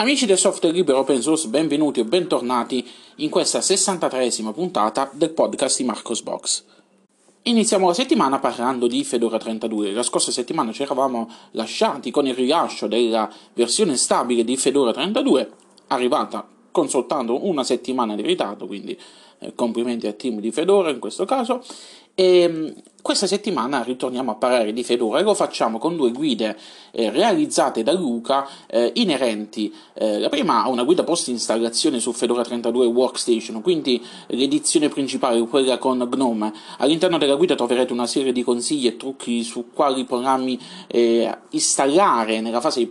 Amici del software libero open source, benvenuti o bentornati in questa 63esima puntata del podcast di Marco's Box. Iniziamo la settimana parlando di Fedora 32. La scorsa settimana ci eravamo lasciati con il rilascio della versione stabile di Fedora 32, arrivata con soltanto una settimana di ritardo, quindi complimenti al team di Fedora in questo caso. E questa settimana ritorniamo a parlare di Fedora e lo facciamo con due guide realizzate da Luca inerenti. La prima ha una guida post installazione su Fedora 32 Workstation, quindi l'edizione principale, quella con Gnome. All'interno della guida troverete una serie di consigli e trucchi su quali programmi installare nella fase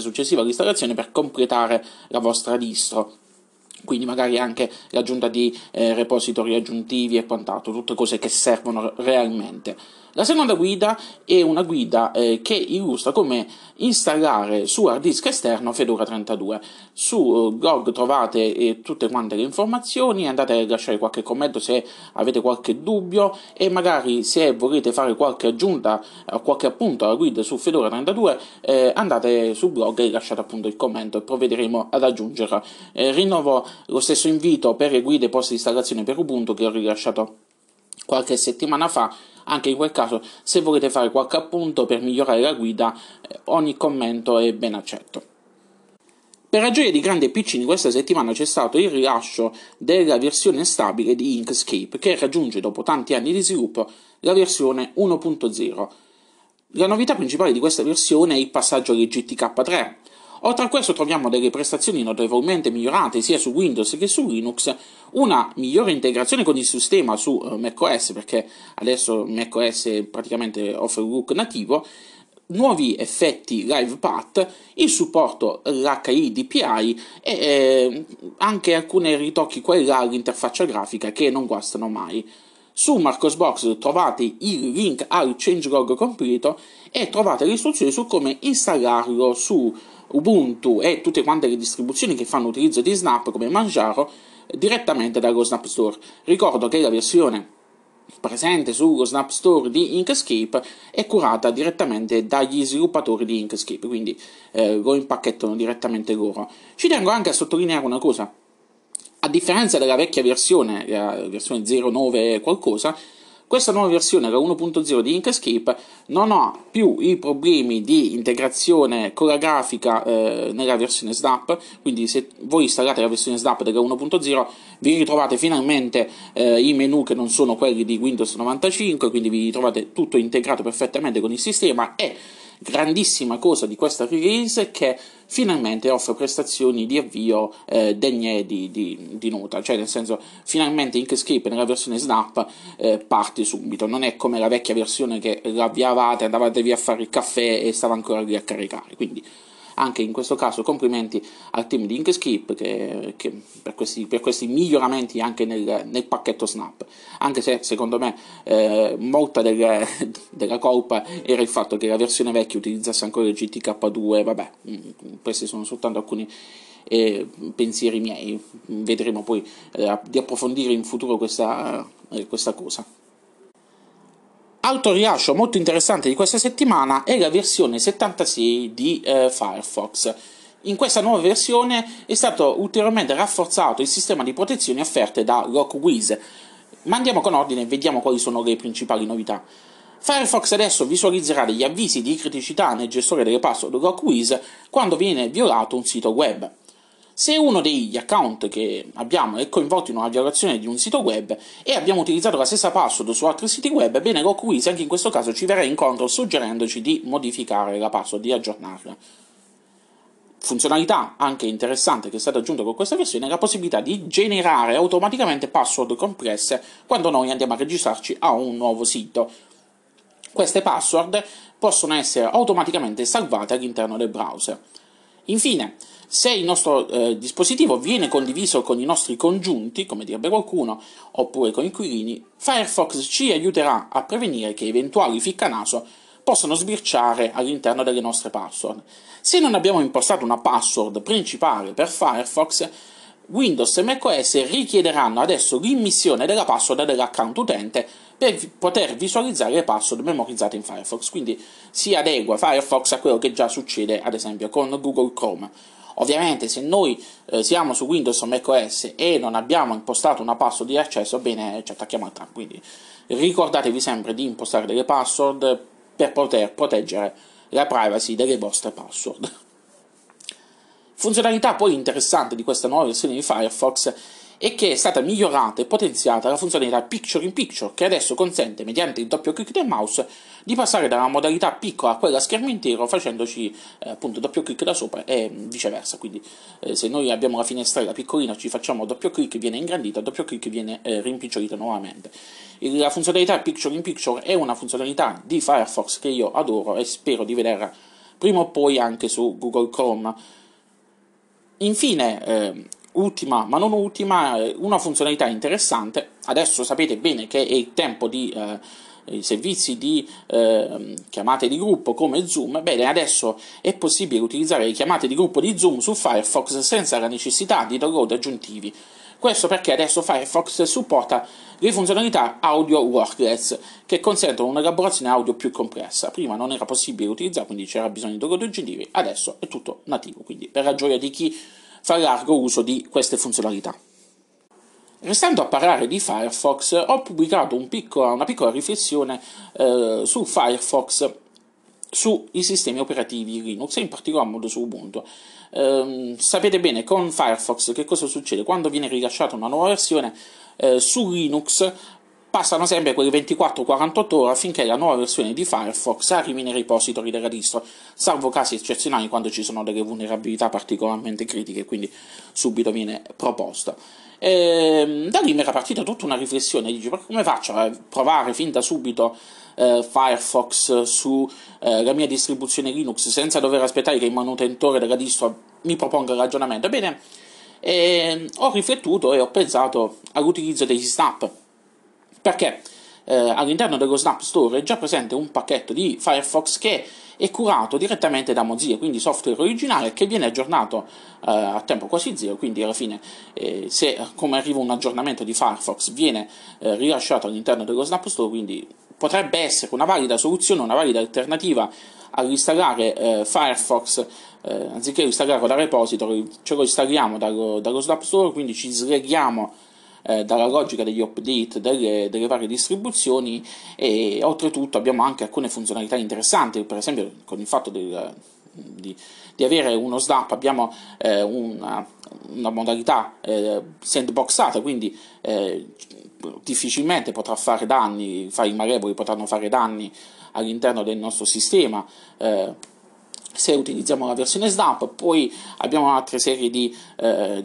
successiva all'installazione per completare la vostra distro. Quindi magari anche l'aggiunta di repository aggiuntivi e quant'altro, tutte cose che servono realmente. La seconda guida è una guida che illustra come installare su hard disk esterno Fedora 32. Su blog trovate tutte quante le informazioni, andate a lasciare qualche commento se avete qualche dubbio e magari se volete fare qualche aggiunta, qualche appunto alla guida su Fedora 32, andate sul blog e lasciate appunto il commento e provvederemo ad aggiungerla. Rinnovo lo stesso invito per le guide post installazione per Ubuntu che ho rilasciato qualche settimana fa. Anche in quel caso, se volete fare qualche appunto per migliorare la guida, ogni commento è ben accetto. Per la gioia di grandi e piccini, questa settimana c'è stato il rilascio della versione stabile di Inkscape, che raggiunge dopo tanti anni di sviluppo la versione 1.0. La novità principale di questa versione è il passaggio alle GTK3. Oltre a questo troviamo delle prestazioni notevolmente migliorate sia su Windows che su Linux, una migliore integrazione con il sistema su macOS, perché adesso macOS praticamente offre un look nativo, nuovi effetti LivePath, il supporto l'HIDPI e anche alcuni ritocchi qua e là all'interfaccia grafica che non guastano mai. Su Marco's Box trovate il link al changelog completo e trovate le istruzioni su come installarlo su Ubuntu e tutte quante le distribuzioni che fanno utilizzo di Snap come Manjaro direttamente dallo Snap Store. Ricordo che la versione presente sullo Snap Store di Inkscape è curata direttamente dagli sviluppatori di Inkscape, quindi lo impacchettano direttamente loro. Ci tengo anche a sottolineare una cosa: a differenza della vecchia versione, la versione 09 qualcosa, questa nuova versione, la 1.0 di Inkscape, non ha più i problemi di integrazione con la grafica nella versione Snap, quindi se voi installate la versione Snap della 1.0 vi ritrovate finalmente i menu che non sono quelli di Windows 95, quindi vi ritrovate tutto integrato perfettamente con il sistema e grandissima cosa di questa release è che finalmente offre prestazioni di avvio degne di nota, cioè nel senso finalmente Inkscape nella versione Snap parte subito, non è come la vecchia versione che l'avviavate, andavate via a fare il caffè e stava ancora lì a caricare, quindi anche in questo caso complimenti al team di Inkscape per questi miglioramenti anche nel pacchetto Snap, anche se secondo me molta della colpa era il fatto che la versione vecchia utilizzasse ancora il GTK2, vabbè, questi sono soltanto alcuni pensieri miei, vedremo poi di approfondire in futuro questa cosa. Altro rilascio molto interessante di questa settimana è la versione 76 di Firefox. In questa nuova versione è stato ulteriormente rafforzato il sistema di protezioni offerte da Lockwise. Ma andiamo con ordine e vediamo quali sono le principali novità. Firefox adesso visualizzerà degli avvisi di criticità nel gestore delle password Lockwise quando viene violato un sito web. Se uno degli account che abbiamo è coinvolto in una violazione di un sito web e abbiamo utilizzato la stessa password su altri siti web, bene, Lockwise anche in questo caso ci verrà incontro suggerendoci di modificare la password, di aggiornarla. Funzionalità anche interessante che è stata aggiunta con questa versione è la possibilità di generare automaticamente password complesse quando noi andiamo a registrarci a un nuovo sito. Queste password possono essere automaticamente salvate all'interno del browser. Infine, se il nostro dispositivo viene condiviso con i nostri congiunti, come direbbe qualcuno, oppure con i inquilini, Firefox ci aiuterà a prevenire che eventuali ficcanaso possano sbirciare all'interno delle nostre password. Se non abbiamo impostato una password principale per Firefox, Windows e macOS richiederanno adesso l'immissione della password dell'account utente per poter visualizzare le password memorizzate in Firefox, quindi si adegua Firefox a quello che già succede ad esempio con Google Chrome. Ovviamente se noi siamo su Windows o macOS e non abbiamo impostato una password di accesso, bene, ci attacchiamo al TAN. Quindi ricordatevi sempre di impostare delle password per poter proteggere la privacy delle vostre password. Funzionalità poi interessante di questa nuova versione di Firefox è che è stata migliorata e potenziata la funzionalità Picture in Picture, che adesso consente, mediante il doppio clic del mouse, di passare dalla modalità piccola a quella a schermo intero, facendoci appunto doppio clic da sopra e viceversa. Quindi se noi abbiamo la finestrella piccolina, ci facciamo doppio clic, viene ingrandita, doppio clic viene rimpicciolita nuovamente. La funzionalità Picture in Picture è una funzionalità di Firefox che io adoro e spero di vederla prima o poi anche su Google Chrome. Infine, ultima ma non ultima, una funzionalità interessante. Adesso sapete bene che è il tempo di servizi di chiamate di gruppo come Zoom. Bene, adesso è possibile utilizzare le chiamate di gruppo di Zoom su Firefox senza la necessità di download aggiuntivi. Questo perché adesso Firefox supporta le funzionalità audio worklets, che consentono un'elaborazione audio più compressa. Prima non era possibile utilizzare, quindi c'era bisogno di download aggiuntivi, adesso è tutto nativo, quindi per la gioia di chi fa largo uso di queste funzionalità. Restando a parlare di Firefox, ho pubblicato una piccola riflessione su Firefox, sui sistemi operativi Linux e in particolar modo su Ubuntu. Sapete bene con Firefox che cosa succede? Quando viene rilasciata una nuova versione su Linux passano sempre quelle 24-48 ore affinché la nuova versione di Firefox arrivi nei repository della distro, salvo casi eccezionali quando ci sono delle vulnerabilità particolarmente critiche, quindi subito viene proposta. Da lì mi era partita tutta una riflessione, dice, ma come faccio a provare fin da subito Firefox sulla mia distribuzione Linux senza dover aspettare che il manutentore della distro mi proponga il ragionamento? Bene, ho riflettuto e ho pensato all'utilizzo degli snap, perché all'interno dello Snap Store è già presente un pacchetto di Firefox che è curato direttamente da Mozilla, quindi software originale che viene aggiornato a tempo quasi zero, quindi alla fine se come arriva un aggiornamento di Firefox viene rilasciato all'interno dello Snap Store, quindi potrebbe essere una valida soluzione, una valida alternativa all'installare Firefox. Anziché installarlo da repository, ce lo installiamo dallo Snap Store, quindi ci sleghiamo dalla logica degli update delle varie distribuzioni e oltretutto abbiamo anche alcune funzionalità interessanti, per esempio con il fatto di avere uno snap abbiamo una modalità sandboxata, quindi difficilmente potrà fare danni, i file malevoli potranno fare danni all'interno del nostro sistema se utilizziamo la versione Snap. Poi abbiamo un'altra serie di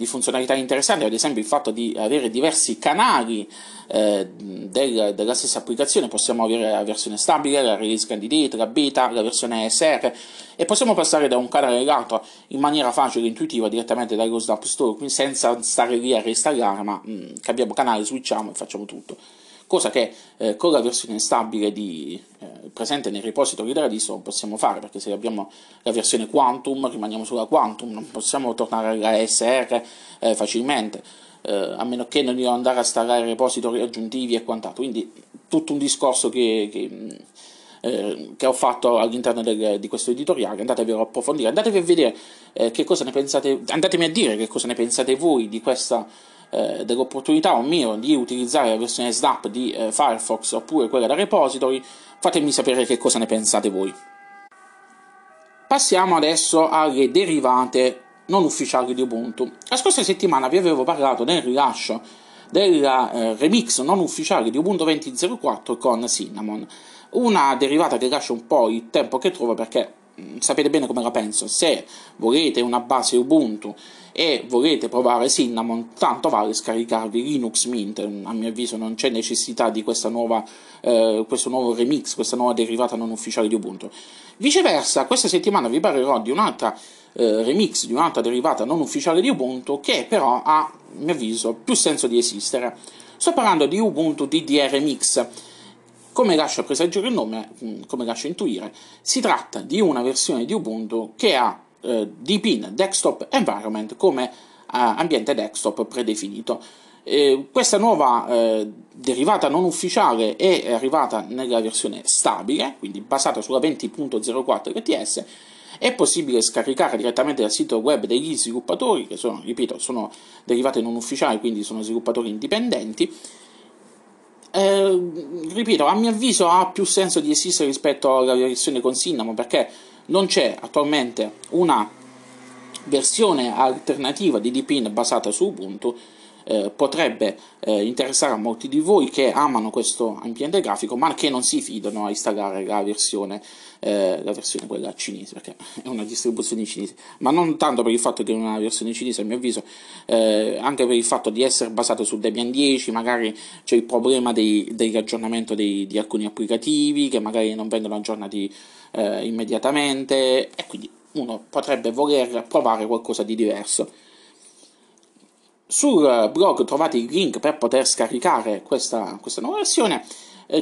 funzionalità interessanti, ad esempio il fatto di avere diversi canali della stessa applicazione. Possiamo avere la versione stabile, la release candidate, la beta, la versione SR, e possiamo passare da un canale all'altro in maniera facile e intuitiva direttamente dallo Snap Store, quindi senza stare lì a reinstallare, ma cambiamo canale, switchiamo e facciamo tutto. Cosa che con la versione stabile presente nei repository della distro non possiamo fare, perché se abbiamo la versione Quantum rimaniamo sulla Quantum, non possiamo tornare alla SR facilmente, a meno che non andare a installare repository aggiuntivi e quant'altro. Quindi tutto un discorso che ho fatto all'interno di questo editoriale, andatevi a approfondire, andatevi a vedere che cosa ne pensate, andatemi a dire che cosa ne pensate voi di questa dell'opportunità o meno di utilizzare la versione Snap di Firefox oppure quella da repository. Fatemi sapere che cosa ne pensate voi. Passiamo adesso alle derivate non ufficiali di Ubuntu. La scorsa settimana vi avevo parlato del rilascio della remix non ufficiale di Ubuntu 20.04 con Cinnamon, una derivata che lascia un po' il tempo che trova, perché sapete bene come la penso: se volete una base Ubuntu e volete provare Cinnamon, tanto vale scaricarvi Linux Mint. A mio avviso non c'è necessità di questo nuovo remix, questa nuova derivata non ufficiale di Ubuntu. Viceversa, questa settimana vi parlerò di un'altra remix, di un'altra derivata non ufficiale di Ubuntu, che però ha, a mio avviso, più senso di esistere. Sto parlando di Ubuntu DDE Remix. Come lascia presagire il nome, come lascia intuire, si tratta di una versione di Ubuntu che ha Deepin Desktop Environment come ambiente desktop predefinito. Questa nuova derivata non ufficiale è arrivata nella versione stabile, quindi basata sulla 20.04 LTS, È possibile scaricare direttamente dal sito web degli sviluppatori, che sono, ripeto, sono derivate non ufficiali, quindi sono sviluppatori indipendenti. Ripeto, a mio avviso ha più senso di esistere rispetto alla versione con Cinnamon, perché non c'è attualmente una versione alternativa di Deepin basata su Ubuntu. Potrebbe interessare a molti di voi che amano questo ambiente grafico ma che non si fidano a installare la versione quella cinese, perché è una distribuzione cinese, ma non tanto per il fatto che è una versione cinese, a mio avviso, anche per il fatto di essere basato su Debian 10. Magari c'è il problema dell'aggiornamento di alcuni applicativi che magari non vengono aggiornati immediatamente, e quindi uno potrebbe voler provare qualcosa di diverso. Sul blog trovate il link per poter scaricare questa nuova versione.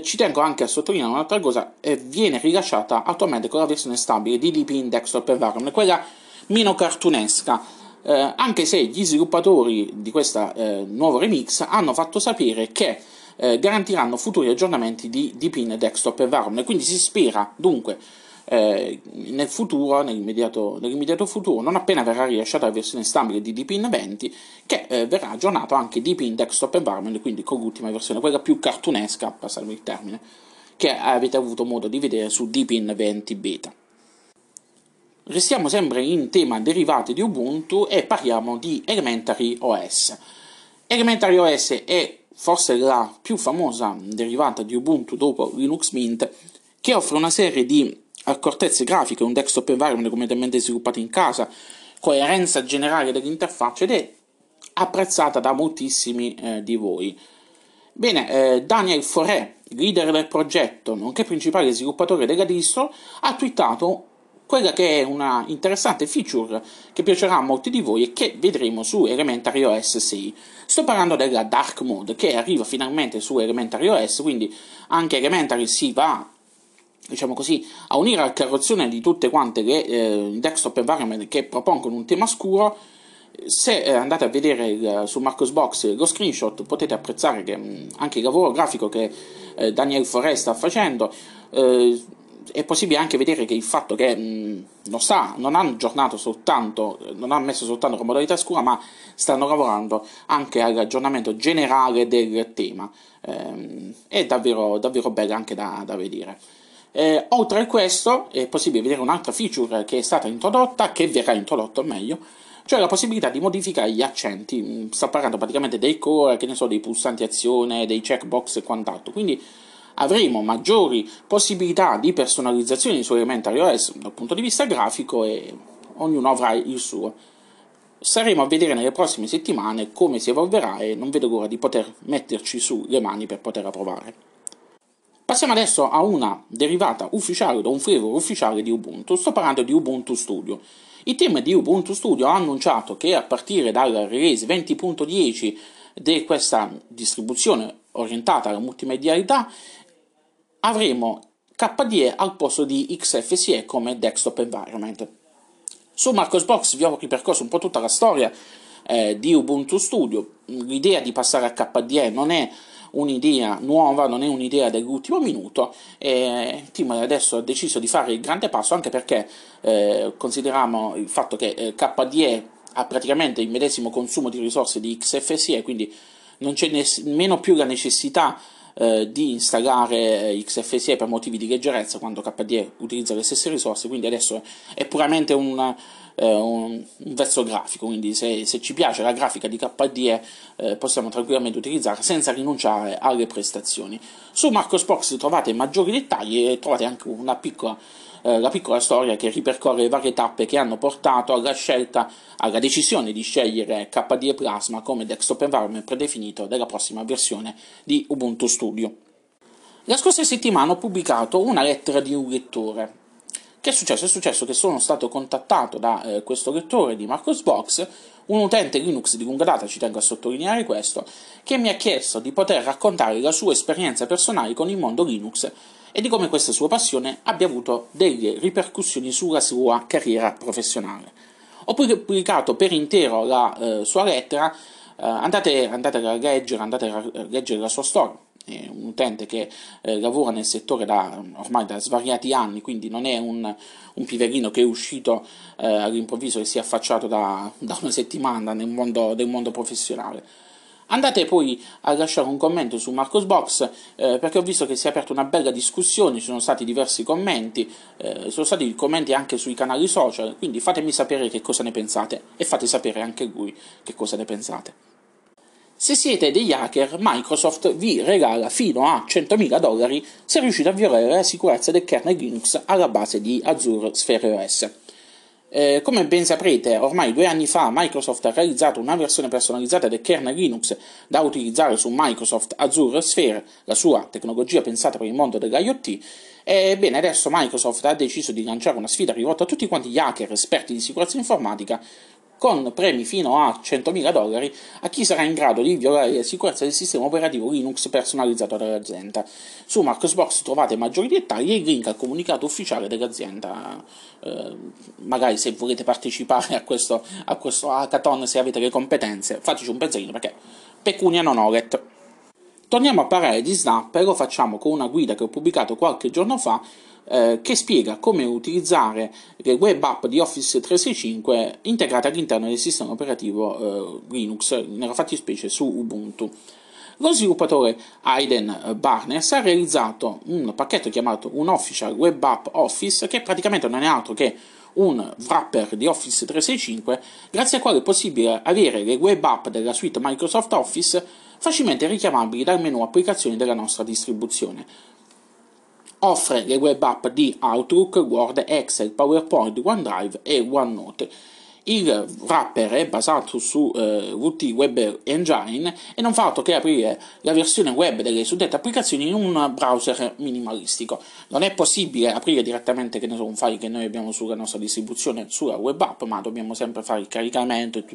Ci tengo anche a sottolineare un'altra cosa: viene rilasciata attualmente con la versione stabile di Deepin Desktop Environment, quella meno cartunesca, anche se gli sviluppatori di questo nuovo remix hanno fatto sapere che garantiranno futuri aggiornamenti di Deepin Desktop Environment. Quindi si spera dunque nel futuro, nell'immediato futuro, non appena verrà rilasciata la versione stabile di Deepin 20, che verrà aggiornato anche Deepin Desktop Environment, quindi con l'ultima versione, quella più cartunesca, passarmi il termine, che avete avuto modo di vedere su Deepin 20 beta. Restiamo sempre in tema derivati di Ubuntu e parliamo di Elementary OS. Elementary OS è forse la più famosa derivata di Ubuntu dopo Linux Mint, che offre una serie di accortezze grafiche, un desktop environment completamente sviluppato in casa, coerenza generale dell'interfaccia, ed è apprezzata da moltissimi di voi. Bene, Daniel Foré, leader del progetto, nonché principale sviluppatore della distro, ha twittato quella che è una interessante feature che piacerà a molti di voi e che vedremo su Elementary OS 6. Sto parlando della Dark Mode, che arriva finalmente su Elementary OS, quindi anche Elementary si va, diciamo così, a unire al carrozzone di tutte quante le desktop environment che propongono un tema scuro. Se andate a vedere su Marco's Box lo screenshot, potete apprezzare che anche il lavoro grafico che Daniel Foré sta facendo. È possibile anche vedere che il fatto che non ha messo soltanto la modalità scura, ma stanno lavorando anche all'aggiornamento generale del tema. È davvero bello anche da vedere. Oltre a questo è possibile vedere un'altra feature che è stata introdotta, che verrà introdotta meglio, cioè la possibilità di modificare gli accenti. Sto parlando praticamente dei core, che ne so, dei pulsanti azione, dei checkbox e quant'altro. Quindi avremo maggiori possibilità di personalizzazione su Elementary OS dal punto di vista grafico, e ognuno avrà il suo. Saremo a vedere nelle prossime settimane come si evolverà, e non vedo l'ora di poter metterci su le mani per poterla provare. Passiamo adesso a una derivata ufficiale, da un flavor ufficiale di Ubuntu. Sto parlando di Ubuntu Studio. Il team di Ubuntu Studio ha annunciato che a partire dal release 20.10 di questa distribuzione orientata alla multimedialità avremo KDE al posto di XFCE come desktop environment. Su Marco's Box vi ho ripercorso un po' tutta la storia di Ubuntu Studio. L'idea di passare a KDE non è un'idea nuova, non è un'idea dell'ultimo minuto, e il team adesso ha deciso di fare il grande passo, anche perché consideriamo il fatto che KDE ha praticamente il medesimo consumo di risorse di XFCE, quindi non c'è nemmeno più la necessità di installare XFCE per motivi di leggerezza, quando KDE utilizza le stesse risorse. Quindi adesso è puramente un verso grafico, quindi se ci piace la grafica di KDE possiamo tranquillamente utilizzarla senza rinunciare alle prestazioni. Su Marco's Box trovate maggiori dettagli e trovate anche la piccola storia che ripercorre le varie tappe che hanno portato alla decisione di scegliere KDE Plasma come desktop environment predefinito della prossima versione di Ubuntu Studio. La scorsa settimana ho pubblicato una lettera di un lettore. Che è successo? È successo che sono stato contattato da questo lettore di Marco's Box, un utente Linux di lunga data, ci tengo a sottolineare questo, che mi ha chiesto di poter raccontare la sua esperienza personale con il mondo Linux e di come questa sua passione abbia avuto delle ripercussioni sulla sua carriera professionale. Ho pubblicato per intero la sua lettera, andate a leggere la sua storia, un utente che lavora nel settore ormai da svariati anni, quindi non è un piverino che è uscito all'improvviso e si è affacciato da una settimana nel mondo professionale. Andate poi a lasciare un commento su Marco's Box, perché ho visto che si è aperta una bella discussione, ci sono stati diversi commenti, sono stati commenti anche sui canali social, quindi fatemi sapere che cosa ne pensate e fate sapere anche lui che cosa ne pensate. Se siete degli hacker, Microsoft vi regala fino a $100.000 se riuscite a violare la sicurezza del kernel Linux alla base di Azure Sphere OS. Come ben saprete, ormai 2 anni fa Microsoft ha realizzato una versione personalizzata del kernel Linux da utilizzare su Microsoft Azure Sphere, la sua tecnologia pensata per il mondo dell'IoT. Ebbene, adesso Microsoft ha deciso di lanciare una sfida rivolta a tutti quanti gli hacker esperti di sicurezza informatica, con premi fino a $100.000 a chi sarà in grado di violare la sicurezza del sistema operativo Linux personalizzato dall'azienda. Su Marco's Box trovate maggiori dettagli e il link al comunicato ufficiale dell'azienda, magari se volete partecipare a questo hackathon, se avete le competenze, fateci un pensierino, perché pecunia non olet. Torniamo a parlare di Snap e lo facciamo con una guida che ho pubblicato qualche giorno fa, che spiega come utilizzare le web app di Office 365 integrate all'interno del sistema operativo Linux, nella fattispecie su Ubuntu. Lo sviluppatore Aiden Barnes ha realizzato un pacchetto chiamato Unofficial Web App Office, che praticamente non è altro che un wrapper di Office 365, grazie al quale è possibile avere le web app della suite Microsoft Office facilmente richiamabili dal menu applicazioni della nostra distribuzione. Offre le web app di Outlook, Word, Excel, PowerPoint, OneDrive e OneNote. Il wrapper è basato su Qt Web Engine e non fa altro che aprire la versione web delle suddette applicazioni in un browser minimalistico. Non è possibile aprire direttamente, che ne so, un file che noi abbiamo sulla nostra distribuzione sulla web app, ma dobbiamo sempre fare il caricamento e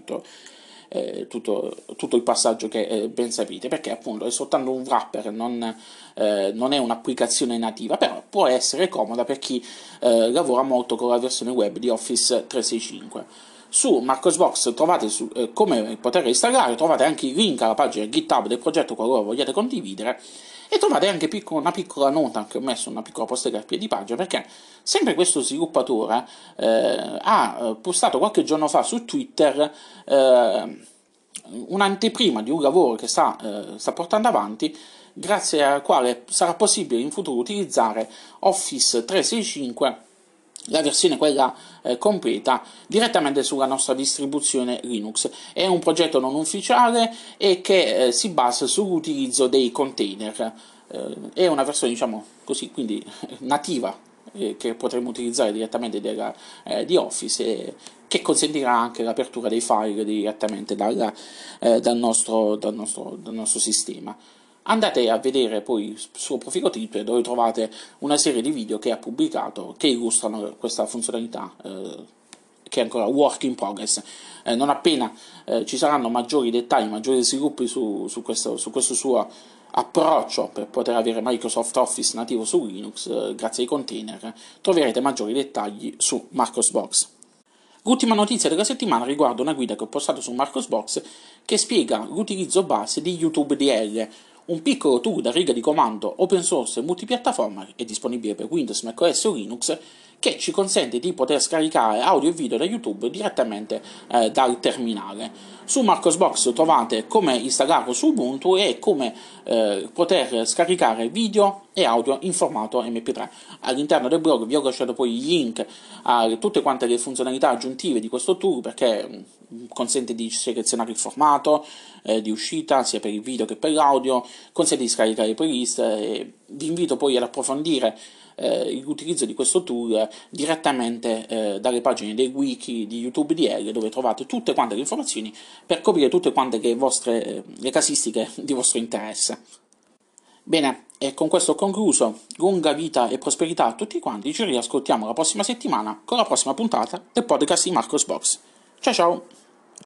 tutto il passaggio che ben sapete, perché appunto è soltanto un wrapper, non è un'applicazione nativa, però può essere comoda per chi lavora molto con la versione web di Office 365. Su Marco's Box trovate come poter installare, trovate anche il link alla pagina GitHub del progetto qualora vogliate condividere, e trovate anche una piccola nota che ho messo, una piccola postilla a piedi pagina, perché sempre questo sviluppatore ha postato qualche giorno fa su Twitter un'anteprima di un lavoro che sta portando avanti, grazie al quale sarà possibile in futuro utilizzare Office 365, la versione quella completa, direttamente sulla nostra distribuzione Linux. È un progetto non ufficiale e che si basa sull'utilizzo dei container, è una versione, diciamo così, quindi nativa, che potremo utilizzare direttamente di Office, che consentirà anche l'apertura dei file direttamente dal nostro sistema. Andate a vedere poi il suo profilo Twitter, dove trovate una serie di video che ha pubblicato che illustrano questa funzionalità che è ancora work in progress. Non appena ci saranno maggiori dettagli, maggiori sviluppi su questo suo approccio per poter avere Microsoft Office nativo su Linux, grazie ai container, troverete maggiori dettagli su Marco's Box. L'ultima notizia della settimana riguarda una guida che ho postato su Marco's Box che spiega l'utilizzo base di YouTube DL, un piccolo tool da riga di comando open source e multipiattaforma, è disponibile per Windows, macOS o Linux, che ci consente di poter scaricare audio e video da YouTube direttamente dal terminale. Su Marco's Box trovate come installarlo su Ubuntu e come poter scaricare video e audio in formato MP3. All'interno del blog vi ho lasciato poi i link a tutte quante le funzionalità aggiuntive di questo tool, perché consente di selezionare il formato di uscita sia per il video che per l'audio, consente di scaricare i playlist. Vi invito poi ad approfondire l'utilizzo di questo tool direttamente dalle pagine dei wiki di YouTube DL, dove trovate tutte quante le informazioni per coprire tutte quante le casistiche di vostro interesse. Bene, e con questo ho concluso. Lunga vita e prosperità a tutti quanti, ci riascoltiamo la prossima settimana con la prossima puntata del podcast di Marco's Box. Ciao ciao!